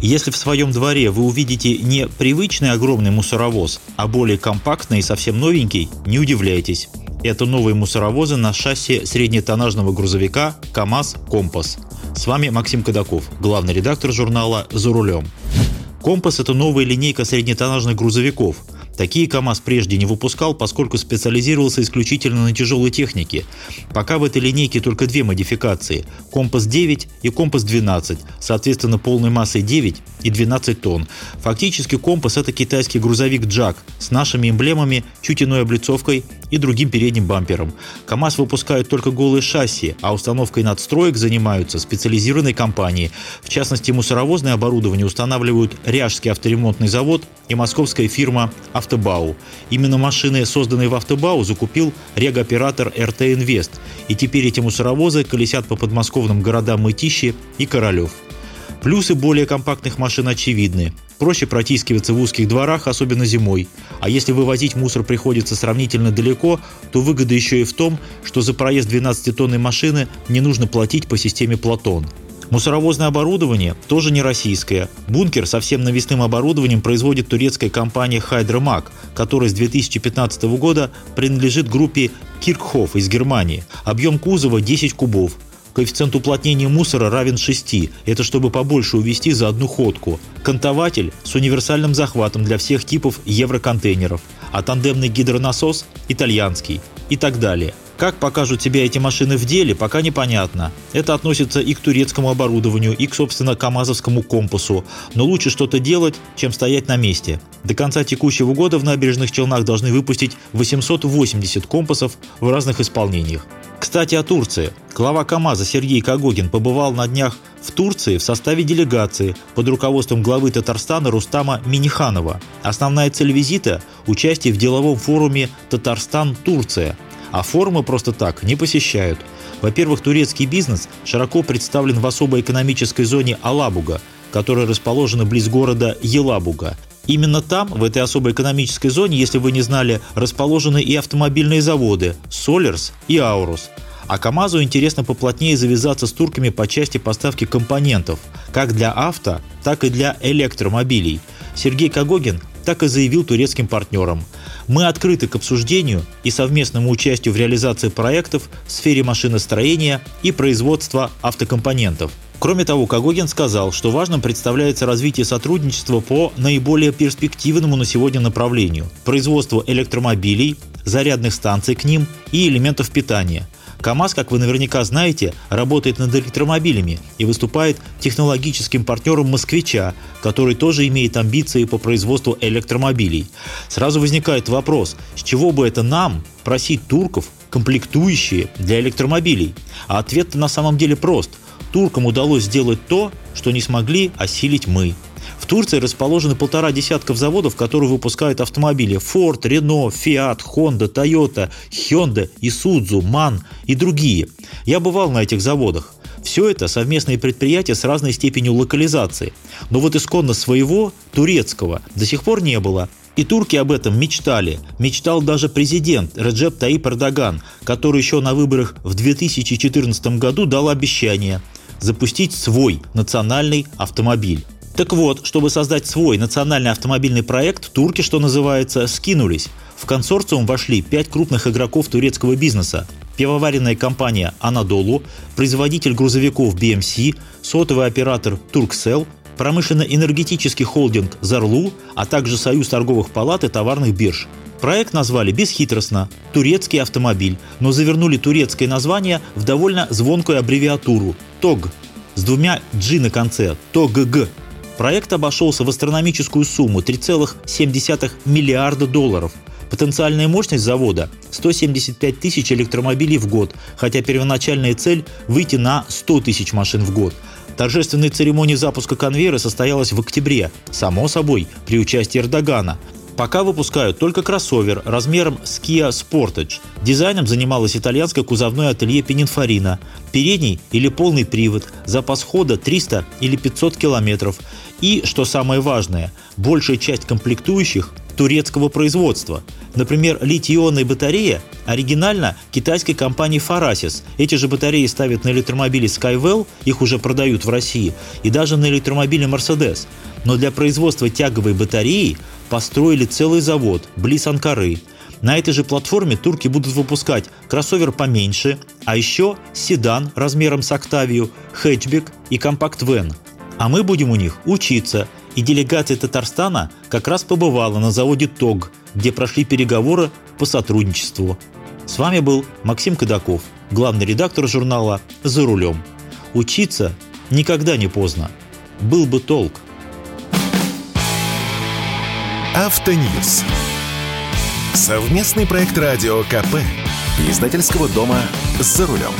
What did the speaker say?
Если в своем дворе вы увидите не привычный огромный мусоровоз, а более компактный и совсем новенький, не удивляйтесь. Это новые мусоровозы на шасси среднетоннажного грузовика КамАЗ «Компас». С вами Максим Кадаков, главный редактор журнала «За рулем». «Компас» — это новая линейка среднетоннажных грузовиков. Такие КамАЗ прежде не выпускал, поскольку специализировался исключительно на тяжелой технике. Пока в этой линейке только две модификации – «Компас-9» и «Компас-12», соответственно, полной массой 9 и 12 тонн. Фактически «Компас» – это китайский грузовик JAC с нашими эмблемами, чуть иной облицовкой и другим передним бампером. КамАЗ выпускают только голые шасси, а установкой надстроек занимаются специализированные компании. В частности, мусоровозное оборудование устанавливают Ряжский авторемонтный завод и московская фирма «Автобау». Именно машины, созданные в «Автобау», закупил регоператор РТ-Инвест, и теперь эти мусоровозы колесят по подмосковным городам Мытищи и Королев. Плюсы более компактных машин очевидны. Проще протискиваться в узких дворах, особенно зимой. А если вывозить мусор приходится сравнительно далеко, то выгода еще и в том, что за проезд 12-тонной машины не нужно платить по системе «Платон». Мусоровозное оборудование тоже не российское. Бункер со всем навесным оборудованием производит турецкая компания Hydromag, которая с 2015 года принадлежит группе Kirchhoff из Германии. Объем кузова 10 кубов. Коэффициент уплотнения мусора равен 6, это чтобы побольше увезти за одну ходку. Кантователь с универсальным захватом для всех типов евроконтейнеров, а тандемный гидронасос – итальянский и так далее. Как покажут себя эти машины в деле, пока непонятно. Это относится и к турецкому оборудованию, и к, собственно, камазовскому «Компасу». Но лучше что-то делать, чем стоять на месте. До конца текущего года в Набережных Челнах должны выпустить 880 «Компасов» в разных исполнениях. Кстати, о Турции. Глава КамАЗа Сергей Когогин побывал на днях в Турции в составе делегации под руководством главы Татарстана Рустама Миниханова. Основная цель визита – участие в деловом форуме «Татарстан-Турция». А форумы просто так не посещают. Во-первых, турецкий бизнес широко представлен в особой экономической зоне Алабуга, которая расположена близ города Елабуга. Именно там, в этой особой экономической зоне, если вы не знали, расположены и автомобильные заводы «Солерс» и «Aurus». А КамАЗу интересно поплотнее завязаться с турками по части поставки компонентов, как для авто, так и для электромобилей. Сергей Когогин так и заявил турецким партнерам: «Мы открыты к обсуждению и совместному участию в реализации проектов в сфере машиностроения и производства автокомпонентов». Кроме того, Когогин сказал, что важным представляется развитие сотрудничества по наиболее перспективному на сегодня направлению – производству электромобилей, зарядных станций к ним и элементов питания. КамАЗ, как вы наверняка знаете, работает над электромобилями и выступает технологическим партнером «Москвича», который тоже имеет амбиции по производству электромобилей. Сразу возникает вопрос, с чего бы это нам просить турков комплектующие для электромобилей? А ответ на самом деле прост. Туркам удалось сделать то, что не смогли осилить мы. В Турции расположены 1.5 десятка заводов, которые выпускают автомобили Ford, Renault, Fiat, Honda, Toyota, Hyundai, Isuzu, MAN и другие. Я бывал на этих заводах. Все это совместные предприятия с разной степенью локализации. Но вот исконно своего, турецкого, до сих пор не было. И турки об этом мечтали. Мечтал даже президент Реджеп Тайип Эрдоган, который еще на выборах в 2014 году дал обещание запустить свой национальный автомобиль. Так вот, чтобы создать свой национальный автомобильный проект, турки, что называется, скинулись. В консорциум вошли 5 крупных игроков турецкого бизнеса: пивоваренная компания «Анадолу», производитель грузовиков BMC, сотовый оператор «Турксел», промышленно-энергетический холдинг «Зарлу», а также союз торговых палат и товарных бирж. Проект назвали бесхитростно «Турецкий автомобиль», но завернули турецкое название в довольно звонкую аббревиатуру «ТОГГ» с 2 «G» на конце – «ТОГГ». Проект обошелся в астрономическую сумму $3,7 миллиарда. Потенциальная мощность завода – 175 тысяч электромобилей в год, хотя первоначальная цель – выйти на 100 тысяч машин в год. Торжественная церемония запуска конвейера состоялась в октябре, само собой, при участии Эрдогана. Пока выпускают только кроссовер размером с Kia Sportage. Дизайном занималось итальянское кузовное ателье Пининфорина. Передний или полный привод, запас хода 300 или 500 километров. И, что самое важное, большая часть комплектующих турецкого производства. Например, литий-ионная батарея оригинально китайской компании Farasis. Эти же батареи ставят на электромобили Skywell, их уже продают в России, и даже на электромобиле Mercedes. Но для производства тяговой батареи построили целый завод близ Анкары. На этой же платформе турки будут выпускать кроссовер поменьше, а еще седан размером с Octavia, хэтчбек и компакт-вэн. А мы будем у них учиться. И делегация Татарстана как раз побывала на заводе ТОГГ, где прошли переговоры по сотрудничеству. С вами был Максим Кадаков, главный редактор журнала «За рулем». Учиться никогда не поздно. Был бы толк. Автоньюз. Совместный проект радио КП. Издательского дома «За рулем».